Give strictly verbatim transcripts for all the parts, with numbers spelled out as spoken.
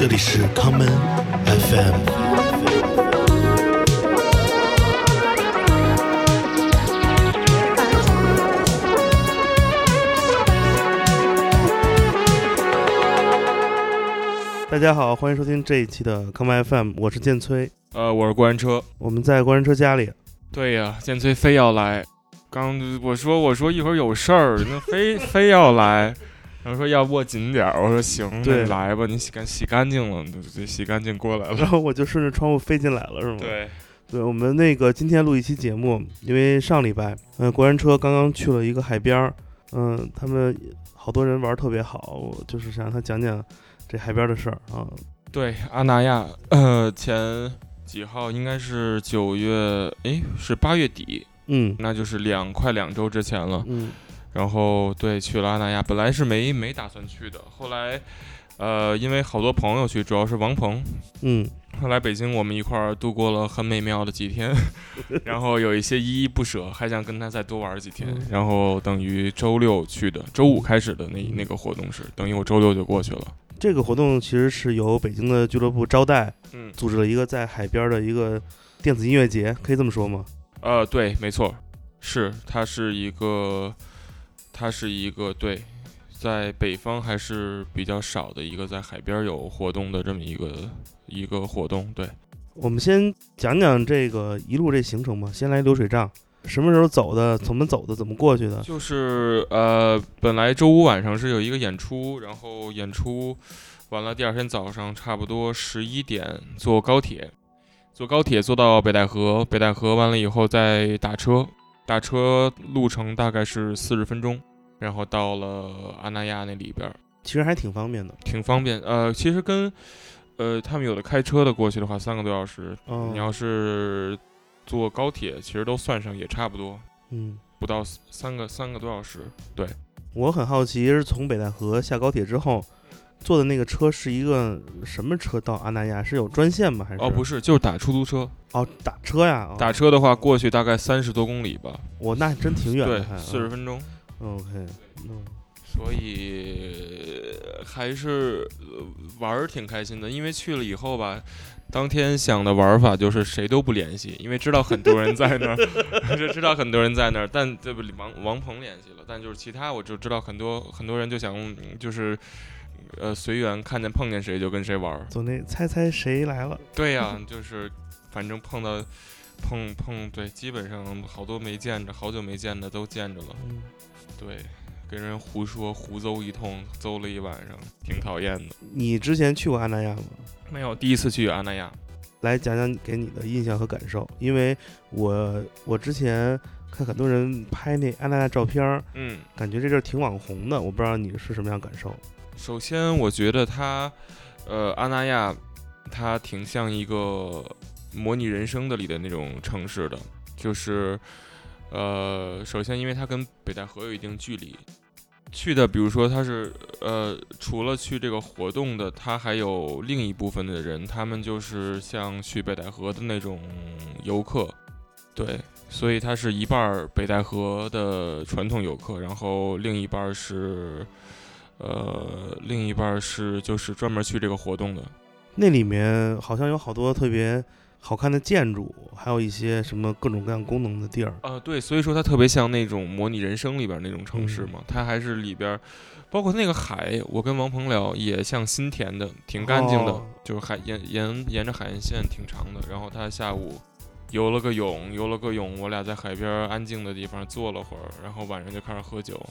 这里是 Common F M。大家好，欢迎收听这一期的康麦 F M， 我是建崔，呃，我是过山车，我们在过山车家里。对呀、啊，建崔非要来，刚我说我说一会儿有事儿，那非非要来，然后说要握紧点，我说行，对，你来吧，你洗干洗干净了，就洗干净过来了，然后我就顺着窗户飞进来了，是吗？对，对，我们那个今天录一期节目，因为上礼拜，嗯、呃，过山车刚刚去了一个海边，嗯、呃，他们好多人玩特别好，我就是想让他讲讲。这海边的事儿啊，对，阿那亚，呃，前几号应该是九月，哎，是八月底，嗯，那就是两快两周之前了，嗯，然后对，去了阿那亚，本来是没没打算去的，后来，呃，因为好多朋友去，主要是王鹏，嗯，后来北京我们一块儿度过了很美妙的几天，然后有一些依依不舍，还想跟他再多玩几天，嗯、然后等于周六去的，周五开始的那那个活动是，等于我周六就过去了。这个活动其实是由北京的俱乐部招待，嗯，组织了一个在海边的一个电子音乐节，可以这么说吗？呃，对，没错，是它是一个，它是一个对，在北方还是比较少的一个在海边有活动的这么一个一个活动。对，我们先讲讲这个一路这行程吧，先来流水账。什么时候走的？怎么走的？怎么过去的？就是呃，本来周五晚上是有一个演出，然后演出完了，第二天早上差不多十一点坐高铁，坐高铁坐到北戴河，北戴河完了以后再打车，打车路程大概是四十分钟，然后到了阿那亚那里边，其实还挺方便的，挺方便。呃，其实跟呃他们有的开车的过去的话，三个多小时，哦、你要是。坐高铁其实都算上也差不多，嗯，不到三个三个多小时。对，我很好奇，是从北戴河下高铁之后坐的那个车是一个什么车到阿那亚？是有专线吗？还是哦，不是，就是打出租车。哦，打车呀、哦？打车的话，过去大概三十多公里吧。我、哦、那真挺远的，对，四十分钟。嗯、OK，、嗯、所以还是玩儿挺开心的，因为去了以后吧。当天想的玩法就是谁都不联系，因为知道很多人在那儿，就知道很多人在那儿，但对不王王鹏联系了，但就是其他我就知道很多很多人就想就是，呃随缘看见碰见谁就跟谁玩，总得猜猜谁来了。对呀、啊，就是反正碰到碰碰对，基本上好多没见着，好久没见的都见着了，嗯、对。跟人胡说胡诌一通，诌了一晚上，挺讨厌的。你之前去过阿那亚吗？没有，第一次去阿那亚。来讲讲给你的印象和感受，因为我我之前看很多人拍那阿那亚照片，嗯，感觉这地儿挺网红的，我不知道你是什么样感受。首先，我觉得它，呃，阿那亚它挺像一个模拟人生的里的那种城市的，就是。呃，首先，因为它跟北戴河有一定距离，去的，比如说它是呃，除了去这个活动的，它还有另一部分的人，他们就是像去北戴河的那种游客，对，所以它是一半北戴河的传统游客，然后另一半是，呃，另一半是就是专门去这个活动的。那里面好像有好多特别。好看的建筑，还有一些什么各种各样功能的地儿啊、呃，对，所以说它特别像那种模拟人生里边那种城市嘛，嗯、它还是里边，包括那个海，我跟王鹏聊也像新田的，挺干净的，哦、就是海沿沿沿着海岸线挺长的。然后他下午游了个泳，游了个泳，我俩在海边安静的地方坐了会儿，然后晚上就开始喝酒。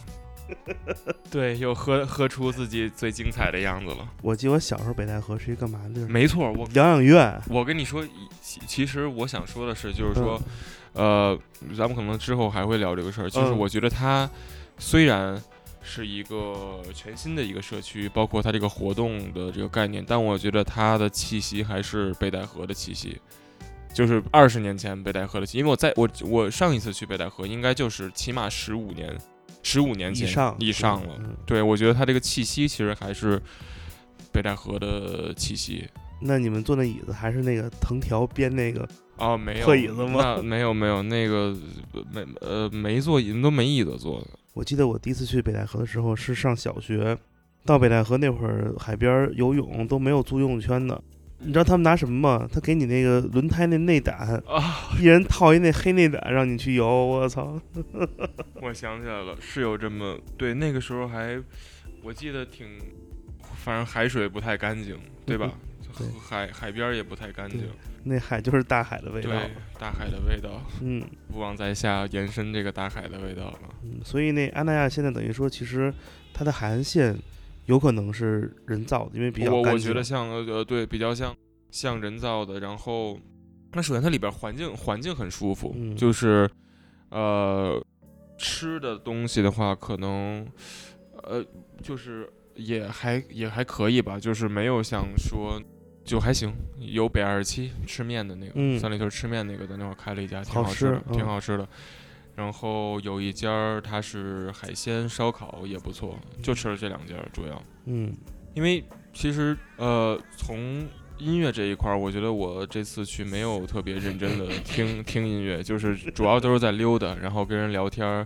对，又喝喝出自己最精彩的样子了。我记得我小时候北戴河是一个嘛地儿？没错，我疗养院。我跟你说，其实我想说的是，就是说、嗯，呃，咱们可能之后还会聊这个事儿。就是我觉得它虽然是一个全新的一个社区，包括它这个活动的这个概念，但我觉得它的气息还是北戴河的气息，就是二十年前北戴河的气息。因为我在我我上一次去北戴河，应该就是起码十五年。十五年前以上以上了，嗯、对，我觉得它这个气息其实还是北戴河的气息。那你们坐那椅子还是那个藤条编那个啊、哦？没有，破椅子吗？没有没有，那个没呃没坐椅子，都没椅子坐的。我记得我第一次去北戴河的时候是上小学，到北戴河那会儿海边游泳都没有租游泳圈的，你知道他们拿什么吗？他给你那个轮胎那内胆啊、哦，一人套一那黑内胆让你去游。我操！我想起来了，是有这么对。那个时候还我记得挺，反正海水不太干净，对吧？嗯、对海海边也不太干净，那海就是大海的味道，对，大海的味道。嗯，不枉在下延伸这个大海的味道了。嗯，所以那安那亚现在等于说，其实它的海岸线。有可能是人造的，因为比较干净。我我觉得像呃对，比较像像人造的。然后，那首先它里边环境环境很舒服，嗯、就是呃吃的东西的话，可能呃就是也还也还可以吧，就是没有想说就还行。有北二十七吃面的那个、嗯、三里屯吃面那个，在那会儿开了一家，挺好吃的，好吃挺好吃的。嗯，然后有一家它是海鲜烧烤也不错，就吃了这两家主要。嗯，因为其实呃从音乐这一块，我觉得我这次去没有特别认真的听听音乐，就是主要都是在溜达，然后跟人聊天，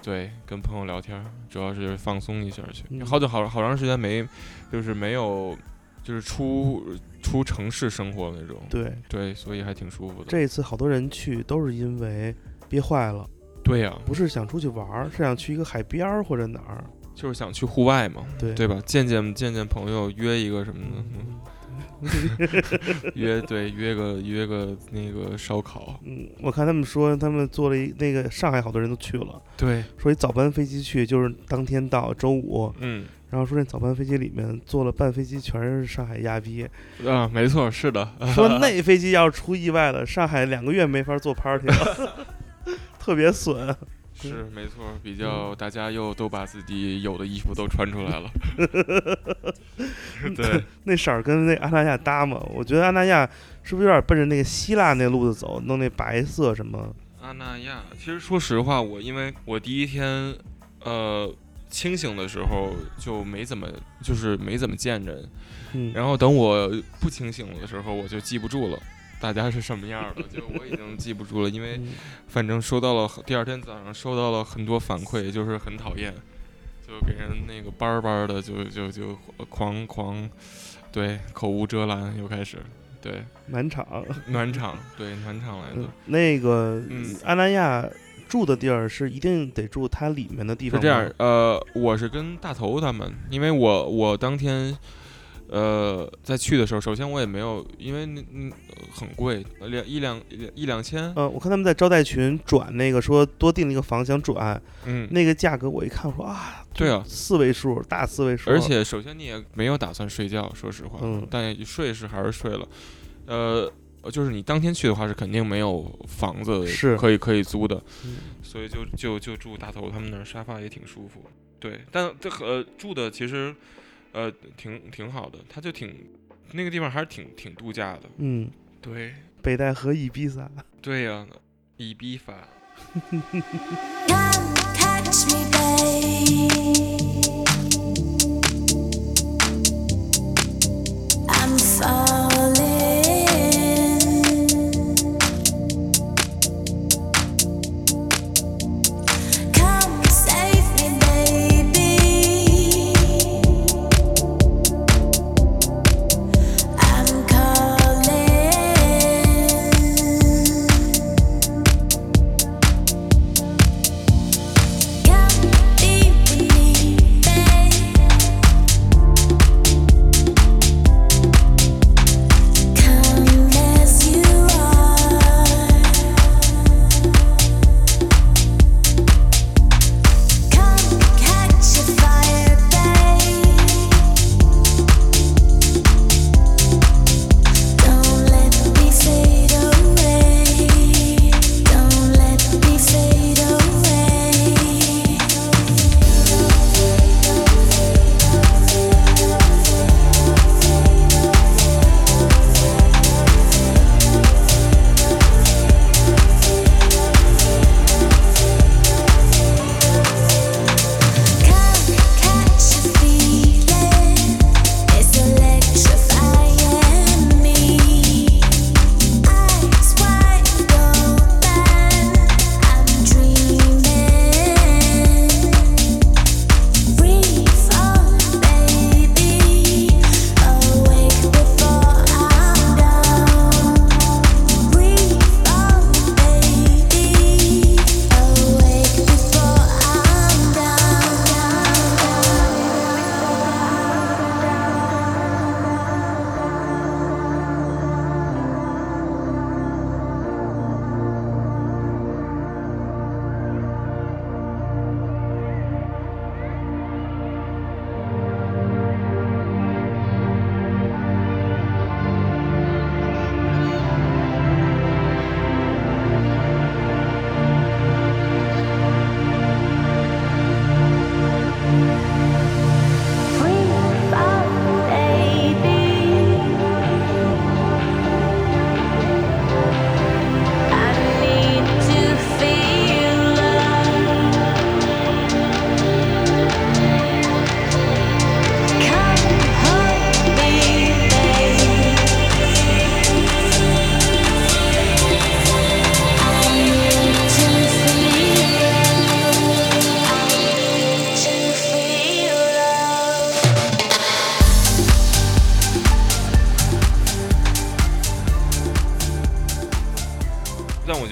对，跟朋友聊天，主要是放松一下去。好久好好长时间没就是没有就是出出城市生活那种。对对，所以还挺舒服的。这一次好多人去都是因为。憋坏了，对呀、啊，不是想出去玩，是想去一个海边或者哪儿，就是想去户外嘛，对对吧？见见见见朋友，约一个什么的，嗯、约对约个约个那个烧烤。嗯，我看他们说他们做了一那个上海好多人都去了，对，说一早班飞机去，就是当天到周五，嗯。然后说那早班飞机里面坐了半飞机全是上海亚逼啊，没错，是的。说那飞机要出意外了，上海两个月没法做 party 了。特别损，是没错，比较大家又都把自己有的衣服都穿出来了。对，那色儿跟那安那亚搭嘛，我觉得安那亚是不是有点奔着那个希腊那路子走，弄那白色什么？安那亚，其实说实话，我因为我第一天，呃，清醒的时候就没怎么，就是没怎么见人，嗯、然后等我不清醒的时候，我就记不住了。大家是什么样的？就我已经记不住了，因为反正收到了，第二天早上收到了很多反馈，就是很讨厌，就给人那个班班的就，就就就狂狂，对，口无遮拦，又开始，对，暖场，暖场，对，暖场来的。嗯、那个、嗯、安那亚住的地儿是一定得住它里面的地方吗？是这样，呃，我是跟大头他们，因为我我当天。呃，在去的时候，首先我也没有，因为嗯、呃、很贵，两一两一两千。呃，我看他们在招待群转那个说多订了一个房想转，嗯，那个价格我一看说啊，对啊，四位数，大四位数。而且首先你也没有打算睡觉，说实话，嗯，但睡是还是睡了，呃，就是你当天去的话是肯定没有房子是可以可以租的，嗯、所以就就就住大头他们那儿，沙发也挺舒服，对，但这呃住的其实。呃，挺挺好的，它就挺那个地方还是挺挺度假的。嗯，对，北戴河伊比萨。对呀、啊，伊比萨。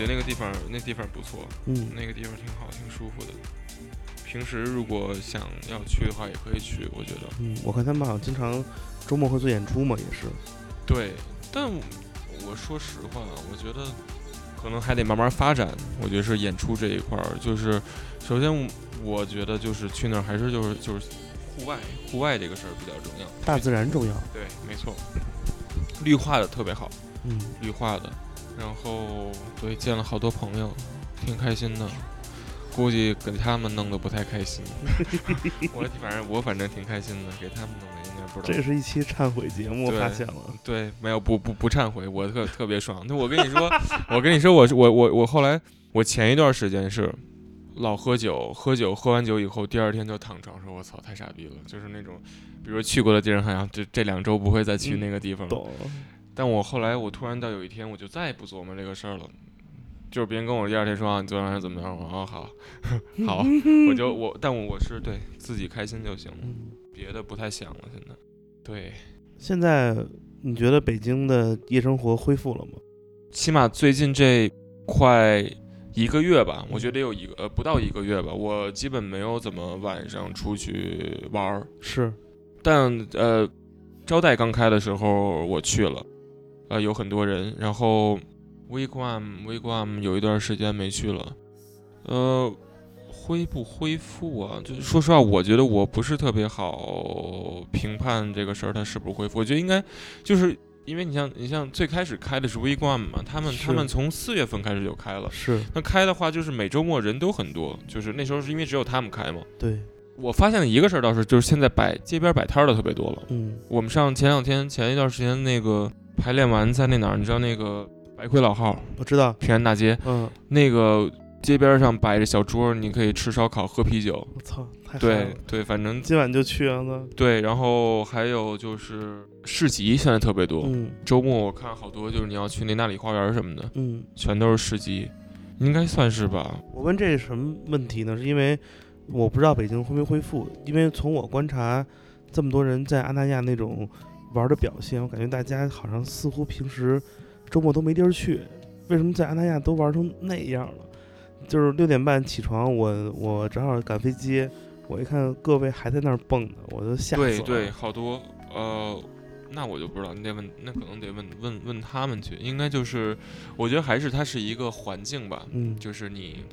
觉得那个地方那个、地方不错，嗯，那个地方挺好，挺舒服的。平时如果想要去的话，也可以去，我觉得。嗯，我看他们好像经常周末会做演出嘛，也是。对，但我说实话，我觉得可能还得慢慢发展。我觉得是演出这一块儿，就是首先我觉得就是去那儿还是就是就是户外，户外这个事儿比较重要，大自然重要。对，没错，绿化的特别好，嗯，绿化的。然后对，见了好多朋友，挺开心的。估计给他们弄得不太开心，我反正我反正挺开心的，给他们弄的应该不知道。这是一期忏悔节目，我发现了。对，没有不不不忏悔，我特特别爽。那我跟你说，我跟你说，我我我我后来，我前一段时间是老喝酒，喝酒喝完酒以后，第二天就躺床上，我操，太傻逼了。就是那种，比如去过的地方，好像这这两周不会再去那个地方了。嗯，但我后来，我突然到有一天，我就再也不琢磨这个事儿了。就是别人跟我第二天说啊，你昨天晚上怎么样？我说啊，好，好，我就我，但我是对自己开心就行了，别的不太想了。现在，对，现在你觉得北京的夜生活恢复了吗？起码最近这快一个月吧，我觉得有一个呃不到一个月吧，我基本没有怎么晚上出去玩儿。是，但呃，招待刚开的时候我去了，呃，有很多人，然后。Wigwam Wigwam 有一段时间没去了，呃，恢不恢复啊？就是说实话，我觉得我不是特别好评判这个事儿，它是不是恢复？我觉得应该就是因为你像你像最开始开的是 Wigwam 嘛，他们他们从四月份开始就开了，是那开的话就是每周末人都很多，就是那时候是因为只有他们开嘛。对，我发现了一个事儿倒是就是现在摆街边摆摊的特别多了。嗯，我们上前两天前一段时间那个排练完在那哪儿，你知道那个。白魁老号我知道，平安大街，嗯，那个街边上摆着小桌，你可以吃烧烤、喝啤酒。我操，太好了！对对，反正今晚就去啊！对，然后还有就是市集，现在特别多。嗯，周末我看好多，就是你要去那那里花园什么的，嗯，全都是市集，应该算是吧。我问这是什么问题呢？是因为我不知道北京会不会恢复，因为从我观察，这么多人在安那亚那种玩的表现，我感觉大家好像似乎平时。周末都没地儿去，为什么在安那亚都玩成那样了？就是六点半起床，我我正好赶飞机，我一看各位还在那儿蹦呢，我就吓死了。对对，好多呃，那我就不知道，你得问，那可能得问问问他们去。应该就是，我觉得还是它是一个环境吧，嗯，就是你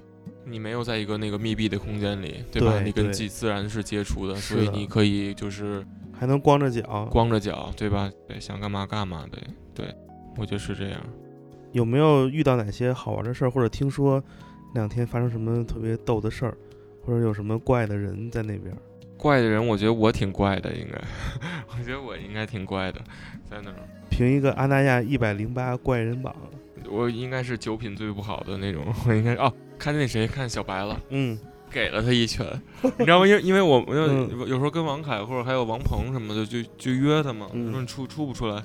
你没有在一个那个密闭的空间里，对吧？对你跟自然是接触的，所以你可以就是还能光着脚，光着脚，对吧？对，想干嘛干嘛的，对。对我就是这样。有没有遇到哪些好玩的事儿，或者听说两天发生什么特别逗的事儿，或者有什么怪的人在那边？怪的人，我觉得我挺怪的，应该，我觉得我应该挺怪的，在那儿评一个安那亚一百零八怪人榜，我应该是酒品最不好的那种，我应该哦，看那谁看小白了，嗯，给了他一拳，你知道吗？因为因为我我 有,、嗯、有时候跟王凯或者还有王鹏什么的就就约他嘛，嗯、说你出出不出来，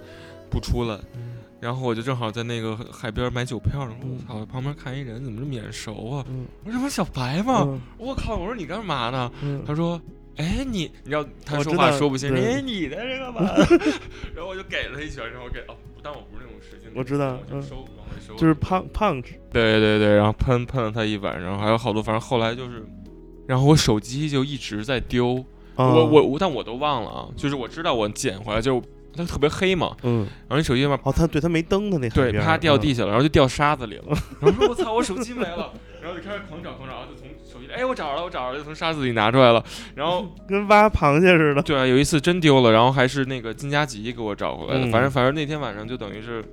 不出来。嗯然后我就正好在那个海边买酒票，我操，旁边看一人怎么这么眼熟啊？嗯、我说这不小白吗？嗯、我靠！我说你干嘛呢？嗯、他说，哎你，你知道他说话说不清，哎你的这个吧。然后我就给了一拳，然后给哦，但我不是那种使劲，我知道，就收、嗯、往回收，就是胖胖子。对对对，然后喷喷了他一晚上，还有好多，反正后来就是，然后我手机就一直在丢，嗯、我我但我都忘了啊，就是我知道我捡回来就。它特别黑嘛，嗯，然后你手机嘛，哦，它对它没灯的那对，啪掉地下了，嗯、然后就掉沙子里了。然后说我操，我手机没了，然后就开始狂找狂找，就从手机里，哎，我找着了，我找着了，就从沙子里拿出来了，然后跟挖螃蟹似的。对啊，有一次真丢了，然后还是那个金佳吉给我找回来的。嗯、反正反正那天晚上就等于是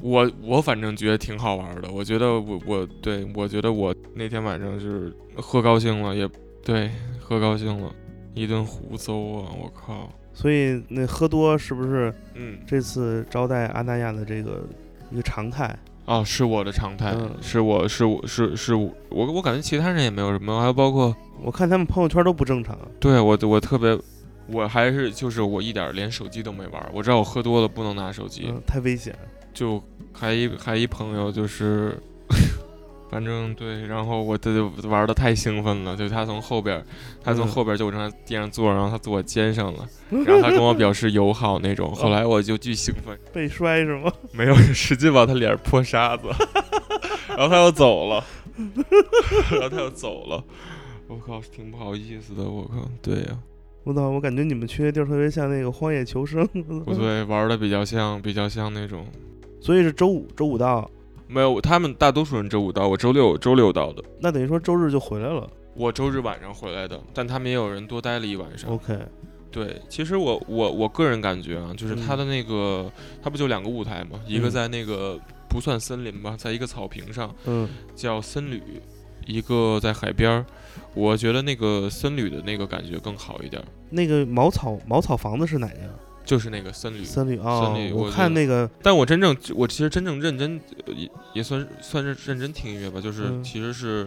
我我反正觉得挺好玩的，我觉得我我对我觉得我那天晚上是喝高兴了，也对喝高兴了，一顿胡诌啊，我靠。所以那喝多是不是？嗯，这次招待安那亚的这个一个常态哦，是我的常态，嗯、是我是我是是我我我感觉其他人也没有什么，还有包括我看他们朋友圈都不正常。对我我特别，我还是就是我一点连手机都没玩，我知道我喝多了不能拿手机，嗯、太危险。就还一还一朋友就是。反正对，然后我这就玩的太兴奋了，就他从后边，他从后边就我正在地上坐，然后他坐我肩上了，然后他跟我表示友好那种，后来我就巨兴奋。被摔是吗？没有，使劲往他脸泼沙子，然后他又走了，然后他又走了，我靠，挺不好意思的，我靠，对呀、啊。我操！我感觉你们去那地儿特别像那个《荒野求生》，不对，玩的比较像，比较像那种。所以是周五，周五到？没有，他们大多数人周五到，我周六，周六到的。那等于说周日就回来了？我周日晚上回来的，但他们也有人多待了一晚上。OK。对，其实我我我个人感觉啊，就是他的那个，他、嗯、不就两个舞台吗？一个在那个不算森林吧，在一个草坪上，嗯，叫森旅。一个在海边，我觉得那个僧侣的那个感觉更好一点。那个茅草茅草房子是哪个？就是那个僧侣。僧侣啊，僧侣。我看那个，但我真正我其实真正认真也也算算是认真听音乐吧，就是、嗯、其实是，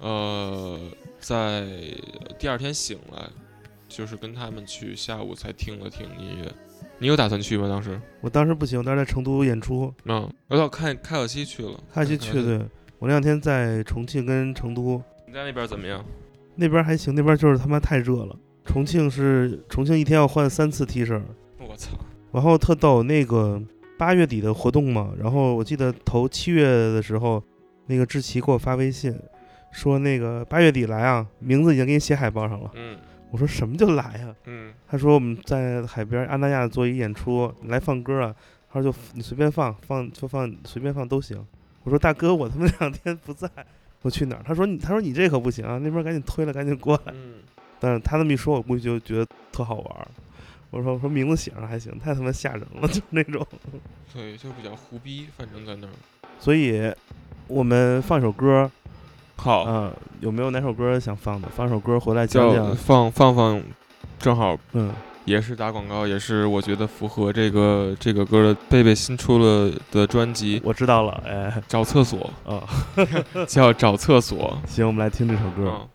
呃，在第二天醒来，就是跟他们去下午才听了听音乐。你有打算去吗？当时？我当时不行，当时在成都演出。嗯，我到看开尔西去了。开尔西去对。我那两天在重庆跟成都，你在那边怎么样？那边还行，那边就是他妈太热了。重庆是重庆一天要换三次 T 恤，我操！然后特逗，那个八月底的活动嘛，然后我记得头七月的时候，那个志奇给我发微信说那个八月底来啊，名字已经给你写海报上了。嗯，我说什么就来呀、啊？嗯，他说我们在海边安那亚做一演出，来放歌啊。他说就你随便放放就放随便放都行。我说大哥，我他妈两天不在，我去哪儿？他说你，他说你这可不行啊，那边赶紧推了，赶紧过来。嗯，但是他那么一说，我估计就觉得特好玩。我说我说名字写上还行，太他妈吓人了，就是那种。对，就比较胡逼，反正在那儿。所以，我们放首歌。好。嗯、呃，有没有哪首歌想放的？放首歌回来讲讲。放放放，正好，嗯，也是打广告，也是我觉得符合这个这个歌的。贝贝新出了的专辑，我知道了，哎，找厕所啊，哦、叫找厕所。行，我们来听这首歌。哦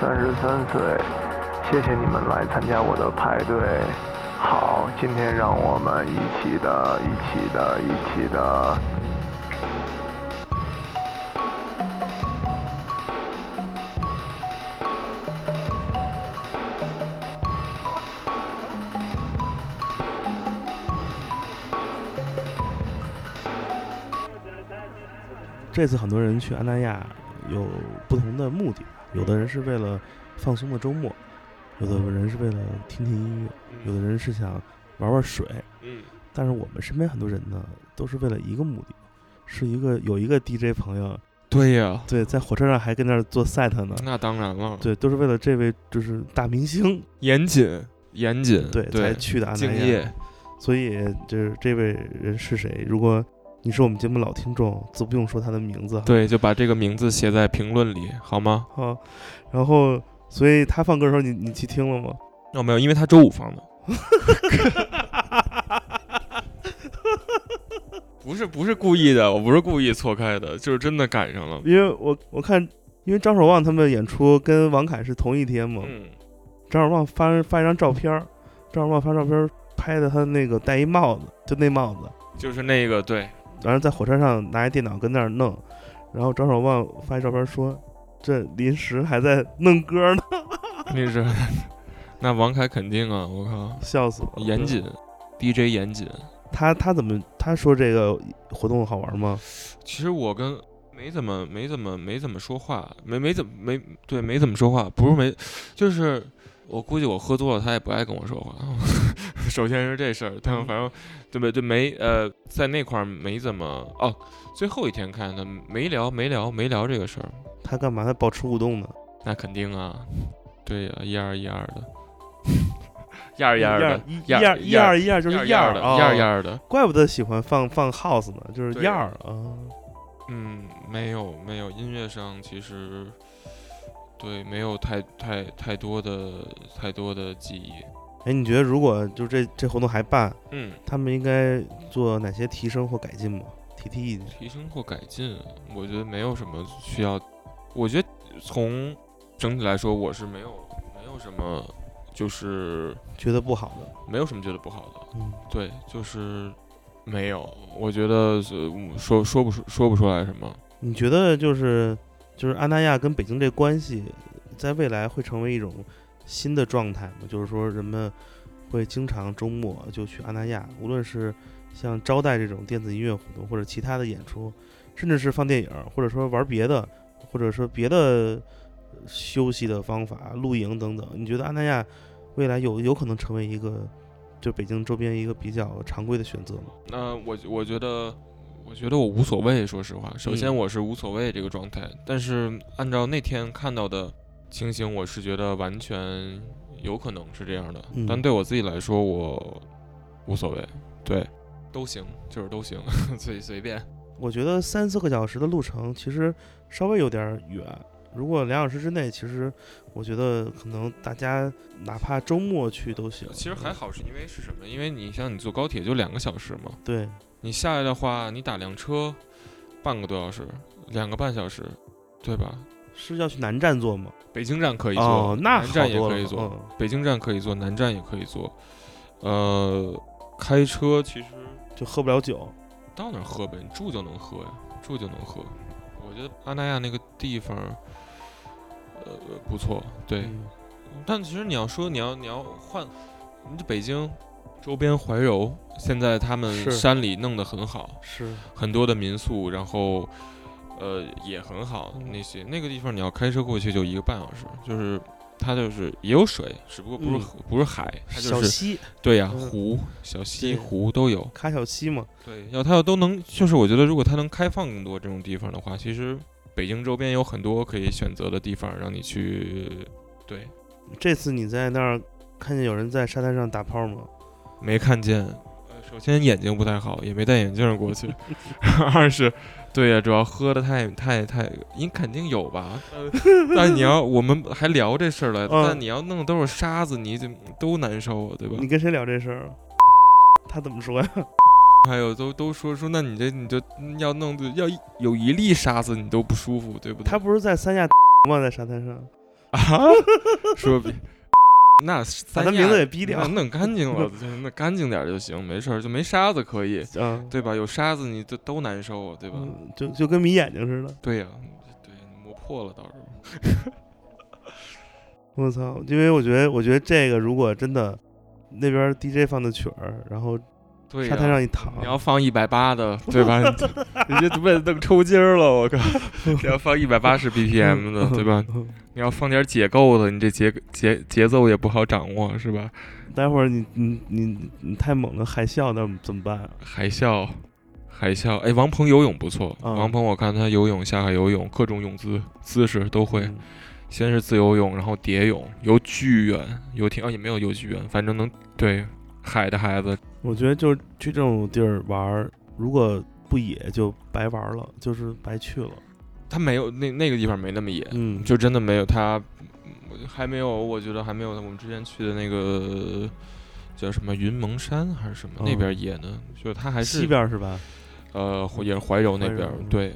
三十三岁，谢谢你们来参加我的派对。好，今天让我们一起的，一起的，一起的。这次很多人去安那亚有不同的目的。有的人是为了放松的周末，有的人是为了听听音乐，有的人是想玩玩水，嗯，但是我们身边很多人呢，都是为了一个目的，是一个有一个 D J 朋友。对呀、啊，对，在火车上还跟那儿做 set 呢。那当然了，对，都是为了这位就是大明星，严谨严谨，对，对才去的阿南亚。所以就是这位人是谁？如果你是我们节目老听众，自不用说他的名字。对，就把这个名字写在评论里，好吗？好。然后，所以他放歌的时候，你你去听了吗？哦，没有，因为他周五放的。不是不是故意的，我不是故意错开的，就是真的赶上了。因为我我看，因为张守望他们演出跟王凯是同一天嘛。嗯。张守望发发一张照片，张守望发照片拍的他那个戴一帽子，就那帽子，就是那个对。然后在火车上拿一电脑跟那儿弄，然后张守望发一照片说：“这临时还在弄歌呢。”临时，那王凯肯定啊，我靠，笑死了，严谨 ，D J 严谨。他他怎么他说这个活动好玩吗？其实我跟没怎么没怎么没怎么说话，没没怎么没对没怎么说话，不是没，就是我估计我喝多了，他也不爱跟我说话。首先是这事儿，但反正对不对？对没呃，在那块儿没怎么哦。最后一天看他没聊没聊没聊这个事儿，他干嘛？他保持互动呢？那肯定啊，对呀、啊，一二一二的。一二一二的，一二一二一二就是一二的，一二一二的，怪不得喜欢放放 house 呢，就是一二啊。嗯，没有没有，音乐上其实对没有太太太多的太多的记忆。哎，你觉得如果就这这活动还办，嗯，他们应该做哪些提升或改进吗？提提意见。提升或改进，我觉得没有什么需要。我觉得从整体来说，我是没有没有什么。就是觉得不好的，没有什么觉得不好的，嗯，对，就是没有，我觉得说说不说不出来什么。你觉得就是就是阿那亚跟北京这关系，在未来会成为一种新的状态吗？就是说人们会经常周末就去阿那亚，无论是像招待这种电子音乐活动，或者其他的演出，甚至是放电影，或者说玩别的，或者说别的。休息的方法、露营等等，你觉得阿那亚未来有有可能成为一个就北京周边一个比较常规的选择吗？那、呃、我我觉得，我觉得我无所谓，说实话。首先我是无所谓这个状态，嗯、但是按照那天看到的情形，我是觉得完全有可能是这样的。嗯、但对我自己来说，我无所谓，对，都行，就是都行，随随便。我觉得三四个小时的路程其实稍微有点远。如果两小时之内，其实我觉得可能大家哪怕周末去都行。其实还好，是因为是什么？因为你像你坐高铁就两个小时嘛。对。你下来的话，你打辆车，半个多小时，两个半小时，对吧？是要去南站坐吗？北京站可以坐，哦、那南站也可以坐、嗯，北京站可以坐，南站也可以坐。呃，开车其实就喝不了酒，到哪喝呗？你住就能喝呀，住就能喝。我觉得阿那亚那个地方。呃，不错，对、嗯，但其实你要说你要你要换，你这北京周边怀柔，现在他们山里弄得很好，是很多的民宿，然后呃也很好，那些那个地方你要开车过去就一个半小时，就是它就是也有水，只不过不是、嗯、不是海，它就是小溪，对呀、啊嗯，湖、小溪、湖都有，卡小溪嘛，对，要它要都能，就是我觉得如果它能开放更多这种地方的话，其实。北京周边有很多可以选择的地方让你去。对，这次你在那儿看见有人在沙滩上打泡吗？没看见、呃、首先眼睛不太好，也没戴眼镜过去。二是对呀、啊，主要喝的太太太你肯定有吧、呃、但你要我们还聊这事儿了、嗯、但你要弄都是沙子你就都难受啊，对吧？你跟谁聊这事儿？他怎么说呀？还有都都说说，那你这你就要弄的要有一粒沙子你都不舒服，对不对？他不是在三亚吗？在沙滩上啊？说那三亚名字也逼掉，弄干净了，那干净点就行，没事就没沙子可以、啊、对吧？有沙子你都都难受，对吧？嗯、就就跟迷眼睛似的。对呀、啊，对，磨破了到时候。我操！因为我觉得，我觉得这个如果真的那边 D J 放的曲儿，然后。对啊，沙滩上一躺，你要放一百八的，对吧？你这被弄抽筋了，我靠！你要放一百八十 B P M 的，对吧？你要放点解构的，你这节节节奏也不好掌握，是吧？待会儿你你你你太猛了，海啸那怎么办、啊？海啸，海啸！哎，王鹏游泳不错，嗯、王鹏我看他游泳、下海游泳，各种泳姿姿势都会。嗯，先是自由泳，然后蝶泳，游巨远，游艇啊也没有游巨远，反正能对海的孩子，我觉得就是去这种地儿玩，如果不野就白玩了，就是白去了。他没有那那个地方没那么野，嗯，就真的没有，他还没有，我觉得还没有我们之前去的那个叫什么云蒙山还是什么、嗯、那边野呢，就他还是西边是吧？呃，也是怀柔那边，对，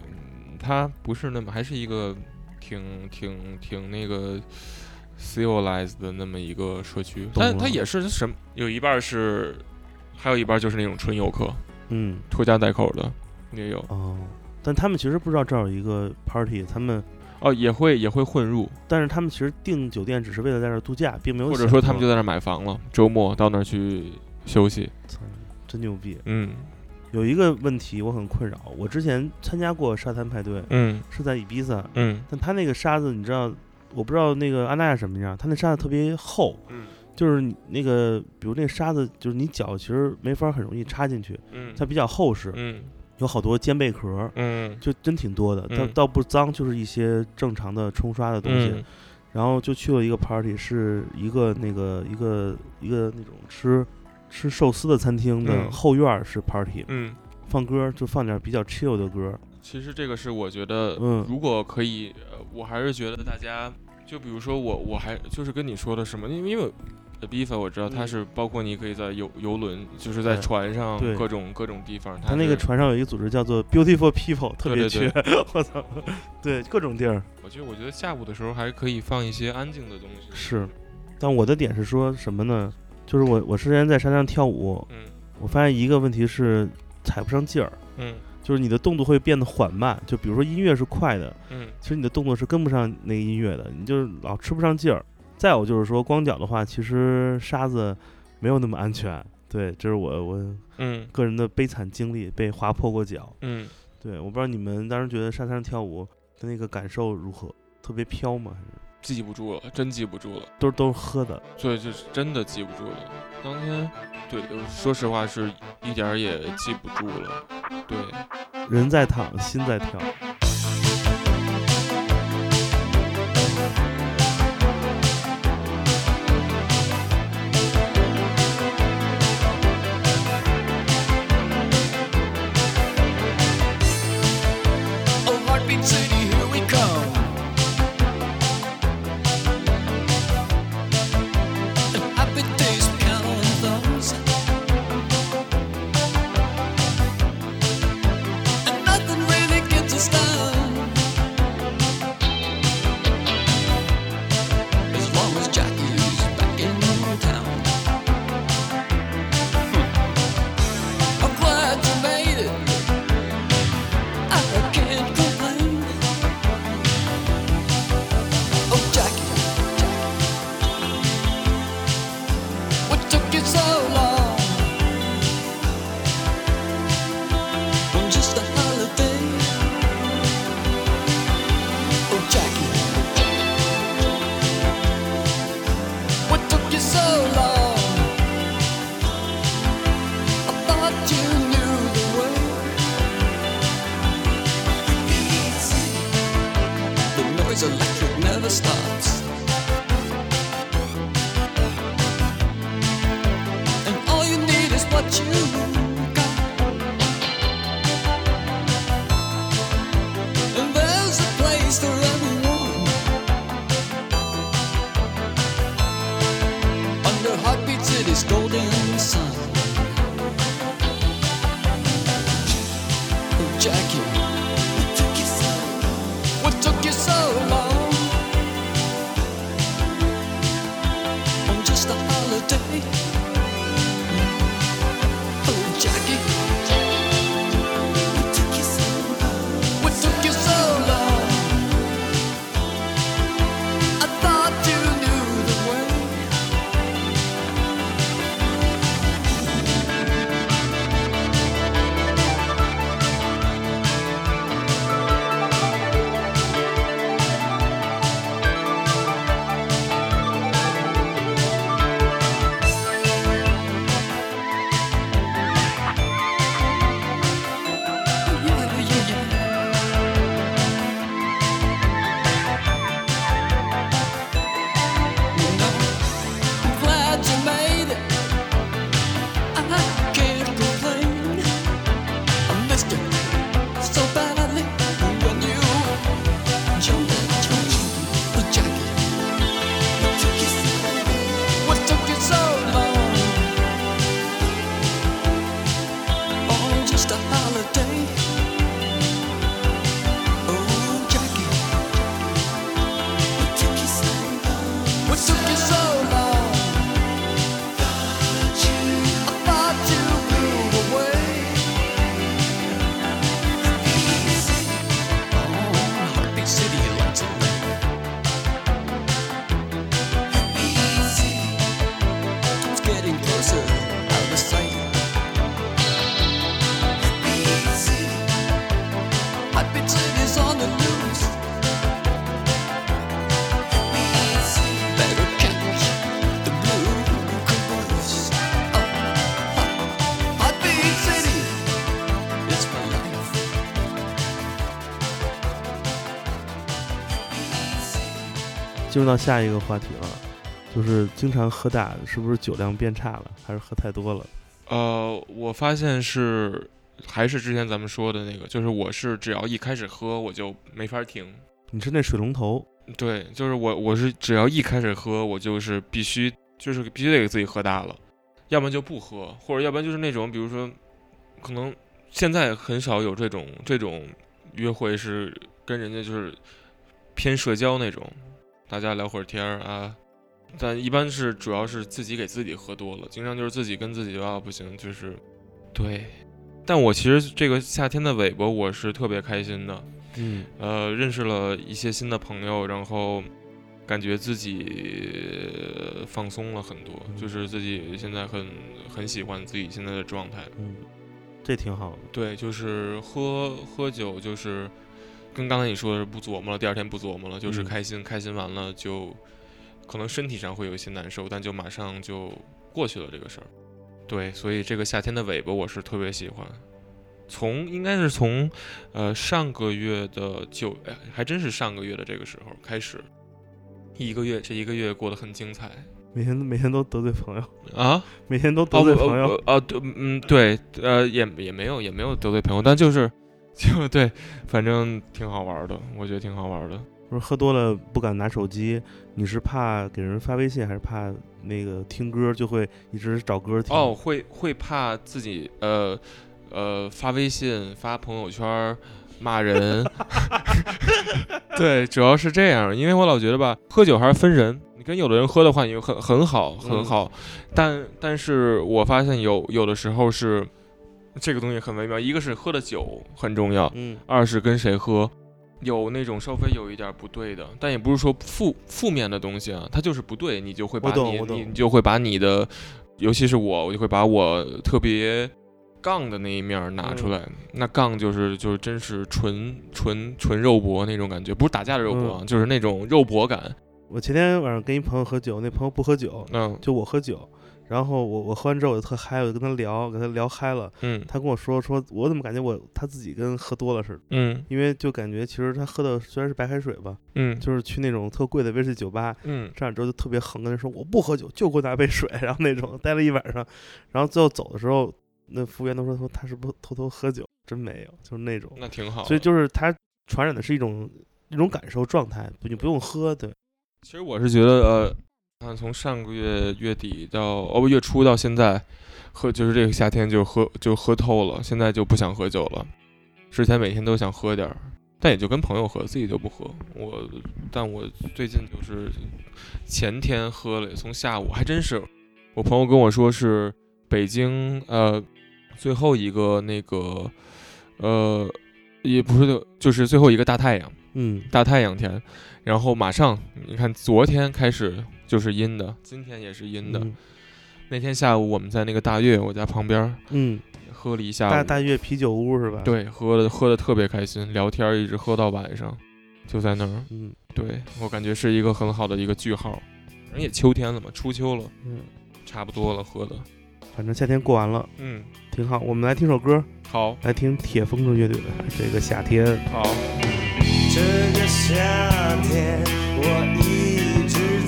他不是那么，还是一个。挺挺挺那个 civilized 的那么一个社区，但它也是什么，有一半是，还有一半就是那种纯游客，嗯，拖家带口的也有。哦，但他们其实不知道这有一个 party， 他们哦也会也会混入，但是他们其实订酒店只是为了在这度假，并没有，或者说他们就在那买房了，周末到那儿去休息。真牛逼，嗯。有一个问题我很困扰，我之前参加过沙滩派对，嗯，是在伊比萨，嗯，但他那个沙子你知道，我不知道那个安娜什么样，他那沙子特别厚，嗯，就是那个比如那个沙子就是你脚其实没法很容易插进去，嗯，它比较厚实，嗯，有好多尖贝壳，嗯，就真挺多的，它倒不脏，就是一些正常的冲刷的东西。嗯，然后就去了一个 party， 是一个那个一个一个那种吃。吃寿司的餐厅的后院是 party， 嗯，放歌就放点比较 chill 的歌。其实这个是我觉得，嗯，如果可以，我还是觉得大家，就比如说我，我还就是跟你说的什么，因为因为 Ibiza 我知道它是包括你可以在游游轮，就是在船上各种各种地方。它那个船上有一个组织叫做 Beautiful People， 特别缺，我操，对各种地儿。我觉得我觉得下午的时候还可以放一些安静的东西。是，但我的点是说什么呢？就是我，我之前在山上跳舞，嗯，我发现一个问题是踩不上劲儿，嗯，就是你的动作会变得缓慢，就比如说音乐是快的，嗯，其实你的动作是跟不上那个音乐的，你就是老吃不上劲儿。再有就是说光脚的话，其实沙子没有那么安全，对，这是我我嗯个人的悲惨经历，被划破过脚，嗯，对，我不知道你们当时觉得沙滩上跳舞的那个感受如何，特别飘吗？还是？记不住了，真记不住了，都都是喝的，所以就是真的记不住了。当天，对，说实话是一点儿也记不住了。对，人在躺，心在跳。进入到下一个话题了，就是经常喝大是不是酒量变差了，还是喝太多了？呃，我发现是还是之前咱们说的那个，就是我是只要一开始喝我就没法停。你是那水龙头？对，就是我我是只要一开始喝我就是必须就是必须得给自己喝大了，要不然就不喝，或者要不然就是那种比如说可能现在很少有这种这种约会是跟人家就是偏社交那种，大家聊会儿天啊，但一般是主要是自己给自己喝多了，经常就是自己跟自己啊不行，就是对。但我其实这个夏天的尾巴我是特别开心的，嗯，呃，认识了一些新的朋友，然后感觉自己放松了很多，嗯，就是自己现在很很喜欢自己现在的状态，嗯，这挺好的。对，就是喝喝酒就是跟刚才你说的不琢磨了，第二天不琢磨了，就是开心，嗯，开心完了就可能身体上会有一些难受，但就马上就过去了这个事儿。对，所以这个夏天的尾巴我是特别喜欢。从应该是从呃上个月的九，还真是上个月的这个时候开始，一个月这一个月过得很精彩。每天每天都得罪朋友啊，每天都得罪朋友啊，对，嗯，对，呃，也也没有也没有得罪朋友，但就是就对，反正挺好玩的，我觉得挺好玩的。不是喝多了不敢拿手机，你是怕给人发微信，还是怕那个听歌就会一直找歌听？哦，会会怕自己呃呃发微信、发朋友圈、骂人。对，主要是这样，因为我老觉得吧，喝酒还是分人。你跟有的人喝的话，你很很好很好，嗯，但但是我发现有有的时候是这个东西很微妙，一个是喝的酒很重要，嗯，二是跟谁喝。有那种稍微有一点不对的，但也不是说负负面的东西啊，它就是不对，你就会把你你你就会把你的，尤其是我，我就会把我特别杠的那一面拿出来。嗯，那杠就是就是真是纯纯纯肉搏那种感觉，不是打架的肉搏，嗯，就是那种肉搏感。我前天晚上跟一朋友喝酒，那朋友不喝酒，嗯，就我喝酒。然后我我喝完之后我就特嗨，我就跟他聊，跟他聊嗨了。嗯，他跟我说说，我怎么感觉我他自己跟喝多了似的。嗯，因为就感觉其实他喝的虽然是白开水吧，嗯，就是去那种特贵的威士忌酒吧，嗯，这样之后就特别横，跟他说我不喝酒，就给我拿杯水，然后那种待了一晚上，然后最后走的时候，那服务员都说说他是不是偷偷喝酒，真没有，就是那种。那挺好。所以就是他传染的是一种一种感受状态，你不用喝。对，其实我是觉得呃。看，从上个月月底到哦月初到现在，喝就是这个夏天就喝就喝透了，现在就不想喝酒了。之前每天都想喝点，但也就跟朋友喝，自己就不喝。我但我最近就是前天喝了，从下午还真是，我朋友跟我说是北京呃最后一个那个呃也不是就是最后一个大太阳，嗯，大太阳天，然后马上你看昨天开始。就是阴的，今天也是阴的，嗯。那天下午我们在那个大悦，我家旁边，嗯，喝了一下午。大大悦啤酒屋是吧？对，喝的喝的特别开心，聊天一直喝到晚上，就在那儿。嗯，对，我感觉是一个很好的一个句号。人也秋天了嘛，初秋了，嗯，差不多了，喝的。反正夏天过完了，嗯，挺好。我们来听首歌，好，来听铁风筝乐队的《这个夏天》。好，这个夏天我一。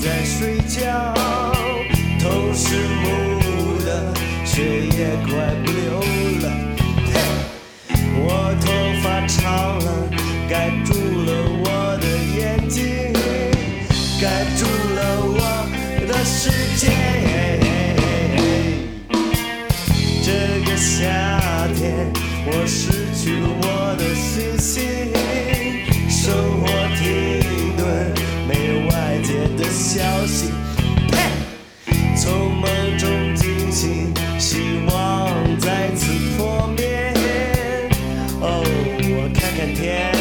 在睡觉，头是木的，血也快不流了，我头发长了，盖住了我的眼睛，盖住了我的世界。这个夏天我失去了我的信心，生活停顿，没有外界的消息，从梦中惊醒，希望再次破灭。哦，我看看天，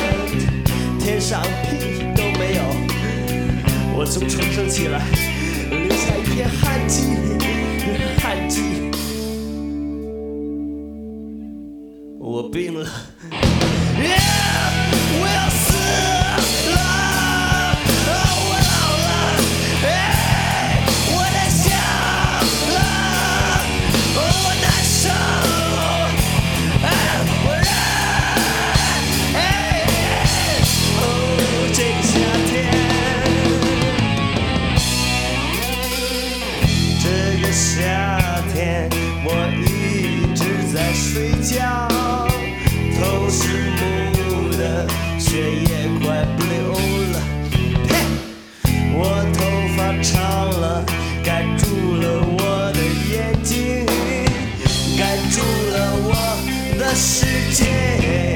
天上屁都没有。我从床上起来，留下一片汗迹，汗迹。我病了， yeah, 我要死了。这个夏天觉，头是木的，血也快不流了。嘿，我头发长了，盖住了我的眼睛，盖住了我的世界。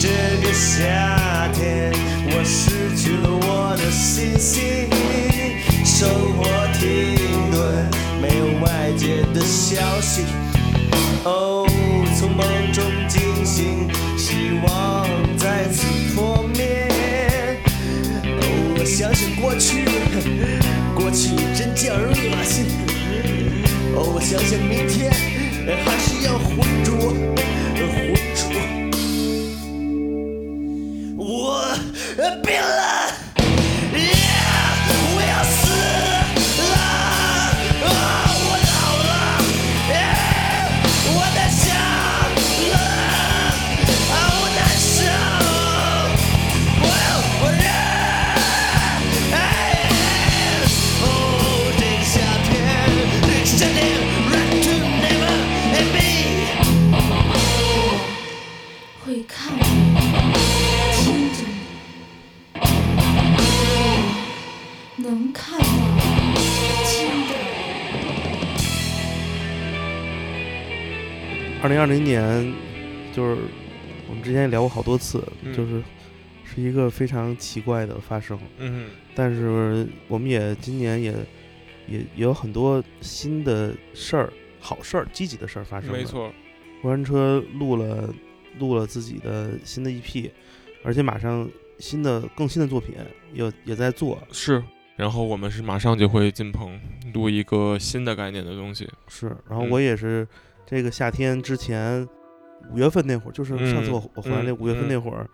这个夏天，我失去了我的信心，生活停顿，没有外界的消息。哦，从梦中惊醒，希望再次破灭。哦，我想想过去，过去真叫人恶心。哦，我想想明天，还是要浑浊，浑浊。我病了。二零二零年，就是我们之前聊过好多次，嗯、就是是一个非常奇怪的发生。嗯，但是我们也今年也也也有很多新的事儿、好事儿、积极的事儿发生。没错，过山车录了录了自己的新的E P，而且马上新的更新的作品也也在做。是。然后我们是马上就会进棚录一个新的概念的东西。是，然后我也是这个夏天之前五月份那会儿，就是上次我我回来那五月份那会儿，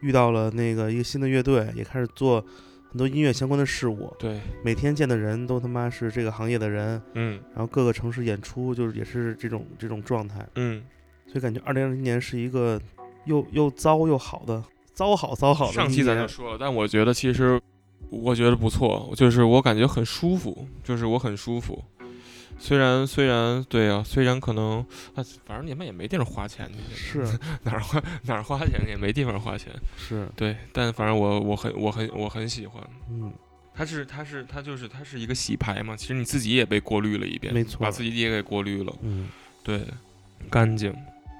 遇到了那个一个新的乐队，也开始做很多音乐相关的事物。对，每天见的人都他妈是这个行业的人。嗯，然后各个城市演出，就是也是这种这种状态。嗯，所以感觉二零二零年是一个又又糟又好的，糟好糟好的。上期咱就说了，但我觉得其实。我觉得不错，就是我感觉很舒服，就是我很舒服。虽然虽然对啊，虽然可能啊，反正你们也没地方花钱去，是哪儿花哪儿花钱也没地方花钱，是对。但反正我我很我很我很喜欢，嗯，它是它是它就是它是一个洗牌嘛，其实你自己也被过滤了一遍，没错，把自己也给过滤了，嗯，对，干净。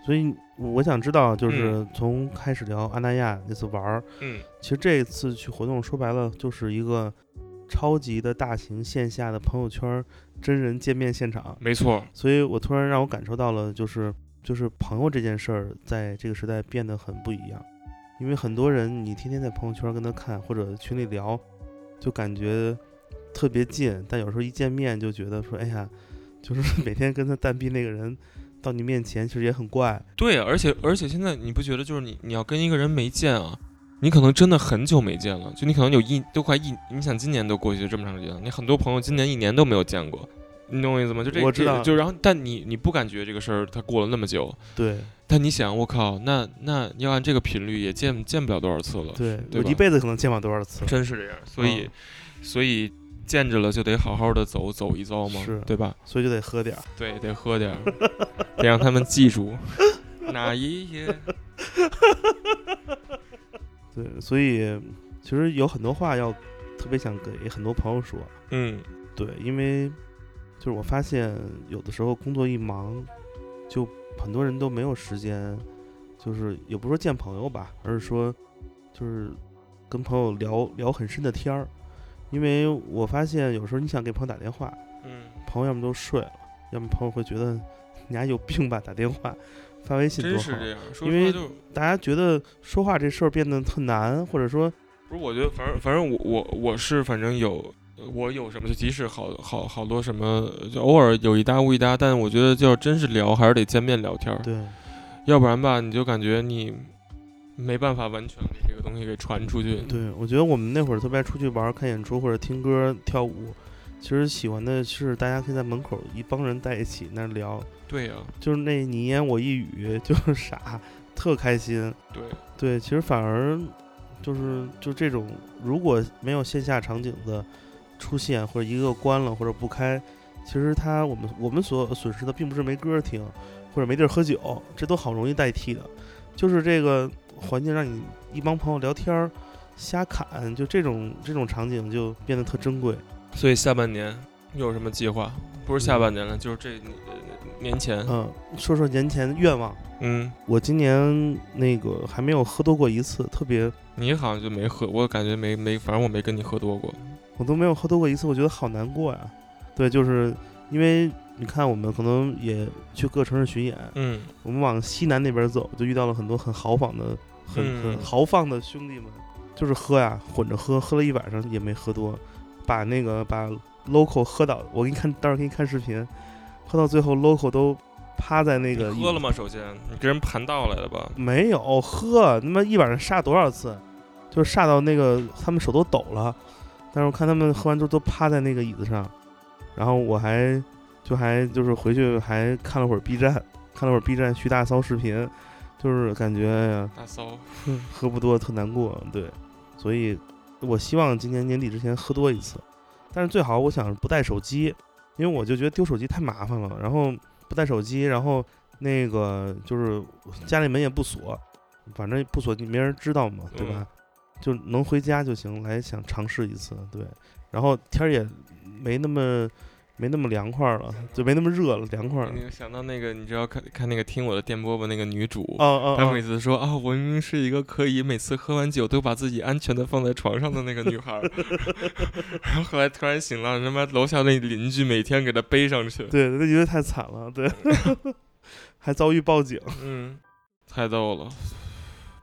所以我想知道，就是从开始聊安那亚那次玩儿，嗯，其实这次去活动说白了就是一个超级的大型线下的朋友圈真人见面现场，没错。所以我突然让我感受到了，就是就是朋友这件事儿在这个时代变得很不一样，因为很多人你天天在朋友圈跟他看或者群里聊，就感觉特别近，但有时候一见面就觉得说，哎呀，就是每天跟他淡逼那个人。到你面前其实也很怪，对，而且而且现在你不觉得就是你你要跟一个人没见啊，你可能真的很久没见了，就你可能有一都快一，你想今年都过去这么长时间了，你很多朋友今年一年都没有见过，你懂我意思吗？就这我知道，就然后但你你不感觉这个事儿它过了那么久，对。但你想，我靠，那那要按这个频率也见见不了多少次了，对，对我一辈子可能见不了多少次，真是这样，所以、嗯、所以。见着了就得好好的走走一遭嘛，对吧？所以就得喝点，对，得喝点，得让他们记住哪一夜。对，所以其实有很多话要特别想给很多朋友说。嗯，对，因为就是我发现有的时候工作一忙，就很多人都没有时间，就是也不是说见朋友吧，而是说就是跟朋友聊聊很深的天儿。因为我发现有时候你想给朋友打电话，嗯，朋友要么都睡了，要么朋友会觉得你还有病吧，打电话发微信多好，真是这样，说因为大家觉得说话这事儿变得很难，或者说不是，我觉得反正反正我我我是反正有我有什么就即使好好好多什么就偶尔有一搭无一搭，但我觉得就真是聊还是得见面聊天，对，要不然吧你就感觉你没办法完全给这个东西给传出去。对，我觉得我们那会儿特别爱出去玩、看演出或者听歌、跳舞，其实喜欢的是大家可以在门口一帮人在一起那聊。对呀、啊，就是那你一言我一语，就是傻，特开心。对对，其实反而就是就这种，如果没有线下场景的出现，或者一个关了或者不开，其实它我们我们所损失的并不是没歌听或者没地儿喝酒，这都好容易代替的，就是这个环境让你一帮朋友聊天瞎侃，就这种这种场景就变得特珍贵。所以下半年又有什么计划？不是下半年了，嗯、就是这年前。嗯，说说年前愿望。嗯，我今年那个还没有喝多过一次，特别。你好像就没喝，我感觉没没，反正我没跟你喝多过。我都没有喝多过一次，我觉得好难过呀。对，就是因为你看，我们可能也去各城市巡演，嗯，我们往西南那边走，就遇到了很多很豪放的、很、嗯、很豪放的兄弟们，就是喝呀，混着喝，喝了一晚上也没喝多，把那个把。local 喝到，我给你看，到时候给你看视频，喝到最后 local 都趴在那个。你喝了吗？首先，你给人盘道来了吧？没有喝，那么一晚上煞多少次，就是煞到那个他们手都抖了。但是我看他们喝完之后都趴在那个椅子上，然后我还就还就是回去还看了会儿 B 站，看了会儿 B 站徐大骚视频，就是感觉呀，大骚喝不多特难过，对，所以我希望今年年底之前喝多一次。但是最好我想不带手机，因为我就觉得丢手机太麻烦了，然后不带手机，然后那个就是家里门也不锁，反正不锁没人知道嘛，对吧、嗯、就能回家就行，来想尝试一次，对，然后天也没那么没那么凉快了，就没那么热了，凉快了。你想到那个，你知道看看那个听我的电波吧，那个女主，哦哦哦她每次说啊、哦，我明明是一个可以每次喝完酒都把自己安全的放在床上的那个女孩，然后后来突然醒了，他妈楼下那邻居每天给她背上去，对，那因为太惨了，对，还遭遇报警，嗯，太逗了，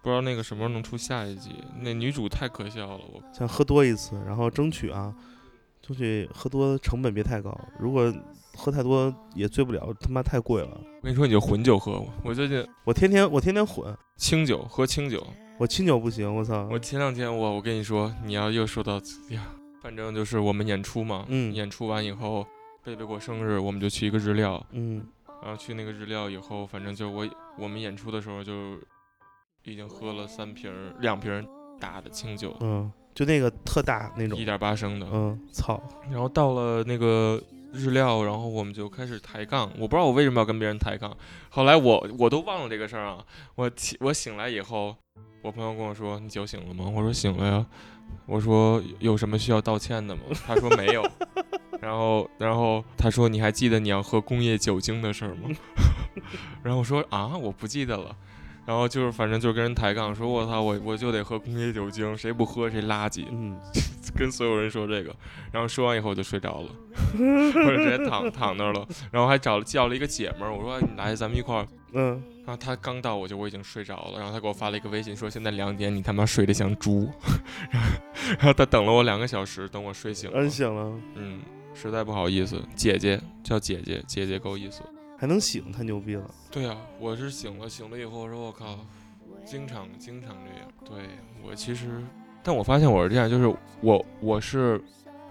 不知道那个什么时候能出下一集，那女主太可笑了，我想喝多一次，然后争取啊。出去喝多成本别太高，如果喝太多也醉不了，他妈太贵了。我跟你说，你就混酒喝。我最近我天天我天天混清酒，喝清酒。我清酒不行，我操！我前两天我我跟你说，你要又说到呀，反正就是我们演出嘛，嗯，演出完以后，贝贝过生日，我们就去一个日料，嗯，然后去那个日料以后，反正就我我们演出的时候就已经喝了三瓶两瓶大的清酒，嗯。就那个特大那种，一点八升的，嗯，操。然后到了那个日料，然后我们就开始抬杠。我不知道我为什么要跟别人抬杠。后来我我都忘了这个事儿啊。我我醒来以后，我朋友跟我说：“你酒醒了吗？”我说：“醒了呀。”我说：“有什么需要道歉的吗？”他说：“没有。”然后然后他说：“你还记得你要喝工业酒精的事儿吗？”然后我说：“啊，我不记得了。”然后就是反正就跟人抬杠，说我操我我就得喝工业酒精，谁不喝谁垃圾，嗯，跟所有人说这个，然后说完以后我就睡着了，或者直接躺躺那儿了，然后还找叫了一个姐们儿，我说你来咱们一块儿，嗯，然后她刚到我就我已经睡着了，然后她给我发了一个微信说现在两点你他妈睡得像猪，然后她等了我两个小时，等我睡醒了，嗯，醒了，嗯，实在不好意思，姐姐叫姐姐，姐姐够意思。还能醒太牛逼了，对啊，我是醒了，醒了以后说我靠，经常经常这样，对，我其实但我发现我是这样，就是我我是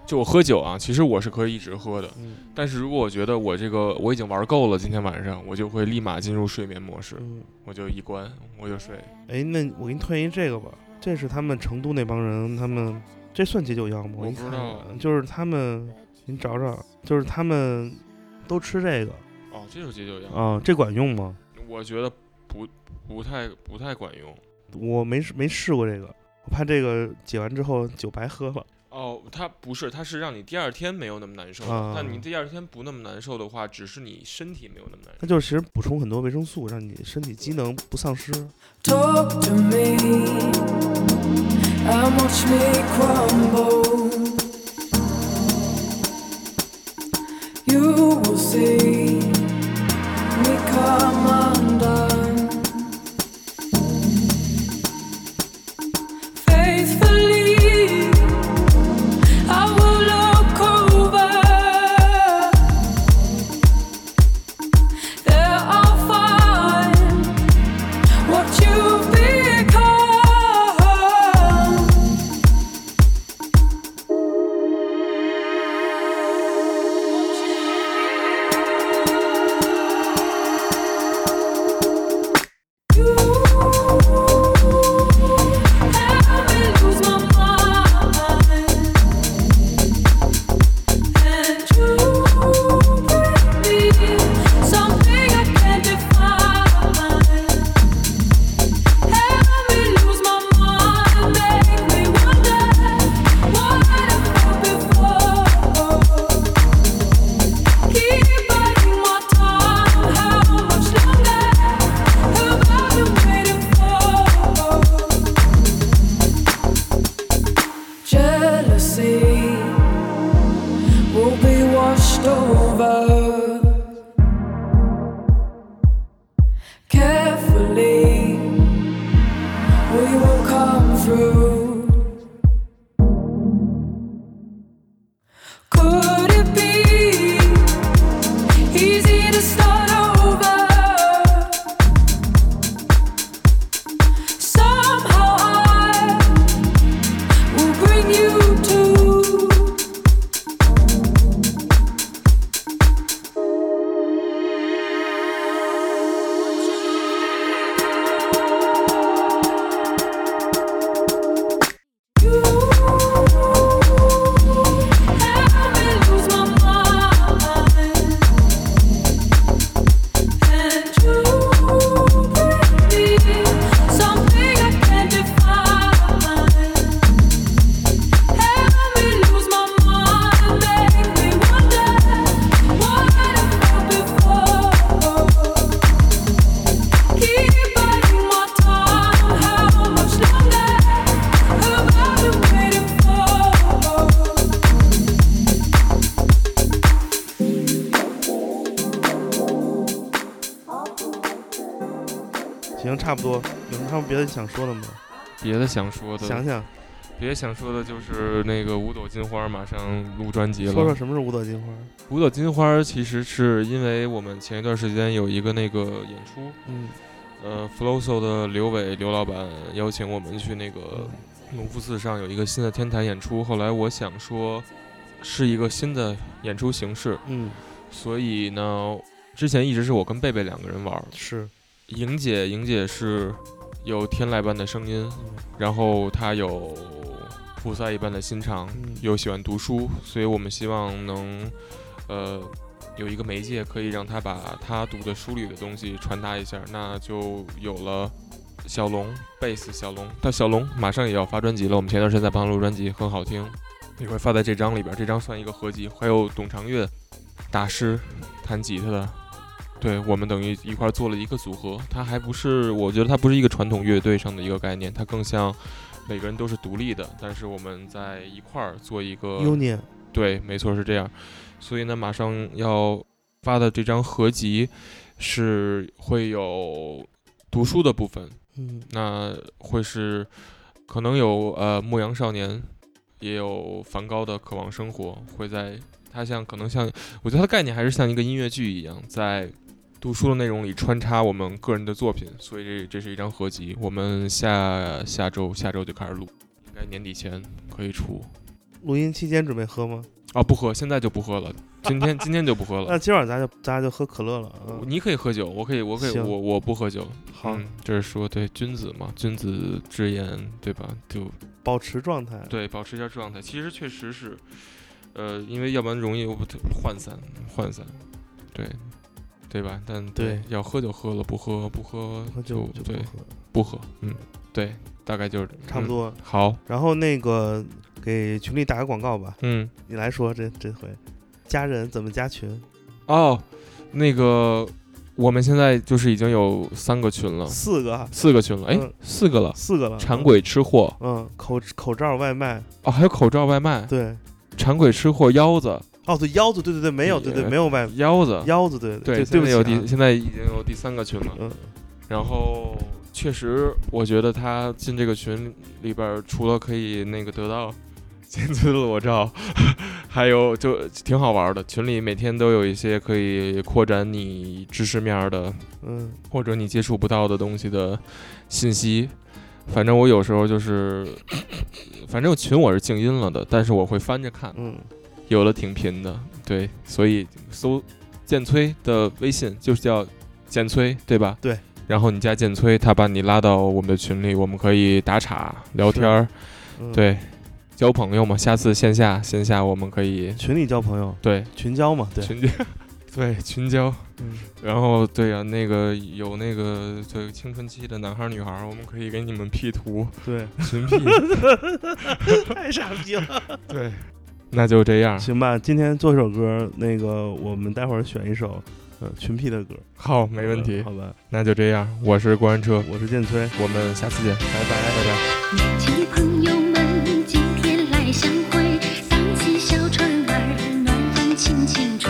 就我喝酒啊，其实我是可以一直喝的、嗯、但是如果我觉得我这个我已经玩够了，今天晚上我就会立马进入睡眠模式、嗯、我就一关我就睡。哎，那我给你推荐这个吧，这是他们成都那帮人，他们这算解酒药吗？我不知道，就是他们你找找，就是他们都吃这个。哦，这是解酒药啊，这管用吗？我觉得不不太不太管用，我没没试过这个，我怕这个解完之后酒白喝了。哦，它不是，它是让你第二天没有那么难受、啊。但你第二天不那么难受的话，只是你身体没有那么难受。它就是其实补充很多维生素，让你身体机能不丧失。Talk to me, and watch me crumble. You will see. 差不多，有什么别的想说的吗？别的想说的，想想，别想说的就是那个五朵金花马上录专辑了。说说什么是五朵金花？五朵金花其实是因为我们前一段时间有一个那个演出，嗯，呃 ，Floso 的刘伟刘老板邀请我们去那个隆福寺上有一个新的天坛演出，后来我想说是一个新的演出形式，嗯，所以呢，之前一直是我跟贝贝两个人玩，是。莹姐，莹姐是有天籁般的声音，然后她有菩萨一般的心肠，又喜欢读书，所以我们希望能，呃，有一个媒介可以让她把她读的书里的东西传达一下，那就有了小龙贝斯，小龙，但小龙马上也要发专辑了，我们前段时间在帮他录专辑，很好听，一会儿发在这张里边，这张算一个合集，还有董长乐，大师，弹吉他的。对，我们等于一块做了一个组合，它还不是，我觉得它不是一个传统乐队上的一个概念，它更像每个人都是独立的，但是我们在一块做一个 union。 对，没错，是这样。所以呢，马上要发的这张合集是会有读书的部分，嗯，那会是可能有呃《牧羊少年》，也有梵高的《渴望生活》，会在它像可能像，我觉得它的概念还是像一个音乐剧一样，在读书的内容里穿插我们个人的作品，所以这是一张合集，我们下下周下周就开始录，应该年底前可以出。录音期间准备喝吗？啊，不喝，现在就不喝了，今天今天就不喝了。那今晚咱就咱就喝可乐了、嗯。你可以喝酒，我可以，我可以，我我不喝酒。好，嗯、就是说对君子嘛，君子之言，对吧？就保持状态。对，保持一下状态。其实确实是，呃，因为要不然容易涣散，涣散，对。对吧？但 对, 对，要喝就喝了，不喝不喝就对，就不喝。嗯，对，大概就是差不多、嗯。好，然后那个给群里打个广告吧。嗯，你来说这这回，加人怎么加群？哦，那个我们现在就是已经有三个群了，四个，四个群了，哎、嗯，四个了，四个了。馋鬼吃货，嗯，口口罩外卖，哦，还有口罩外卖，对，馋鬼吃货腰子。哦，对，腰子，对对对，没有，对对，没有外面腰子，腰子，对对对，对不起、啊、现, 在现在已经有第三个群了，嗯，然后确实，我觉得他进这个群里边，除了可以那个得到亲自裸照，还有就挺好玩的，群里每天都有一些可以扩展你知识面的，嗯，或者你接触不到的东西的信息。反正我有时候就是，反正群我是静音了的，但是我会翻着看，嗯。有了挺频的，对，所以搜建崔的微信就是叫建崔，对吧？对。然后你加建崔，他把你拉到我们的群里，我们可以打岔聊天、嗯、对，交朋友嘛。下次线下线下我们可以群里交朋友，对，群交嘛，对，群交，对，群交。嗯。然后对呀、啊，那个有那个对青春期的男孩女孩，我们可以给你们 P 图，对，群 P， 太傻逼了，对。那就这样，行吧。今天做一首歌，那个我们待会儿选一首，呃，群 P 的歌。好，没问题。好吧，那就这样。我是过山车，我是建崔，我们下次见，拜拜，拜拜。年轻的朋友们，今天来相会，荡起小船儿，暖风轻轻吹。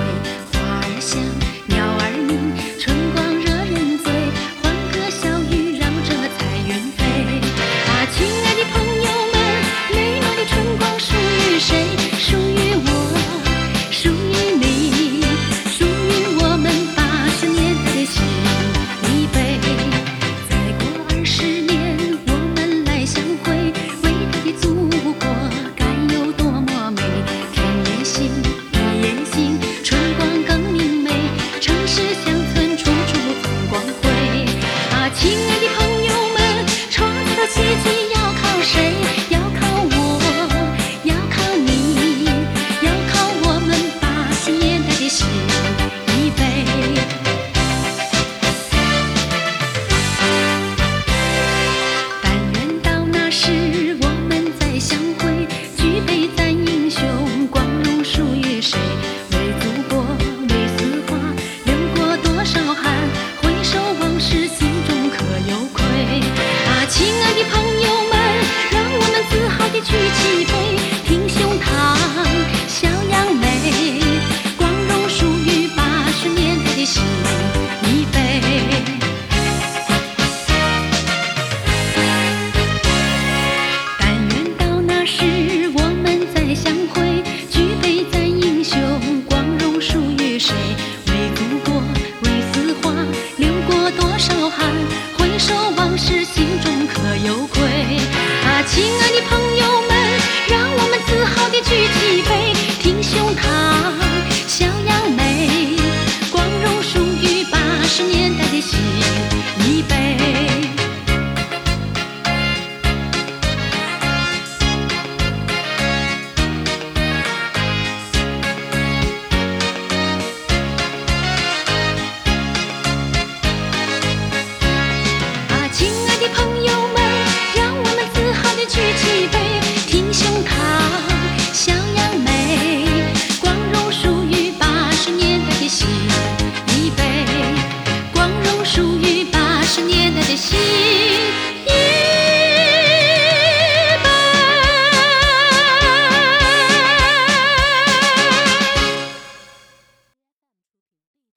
心。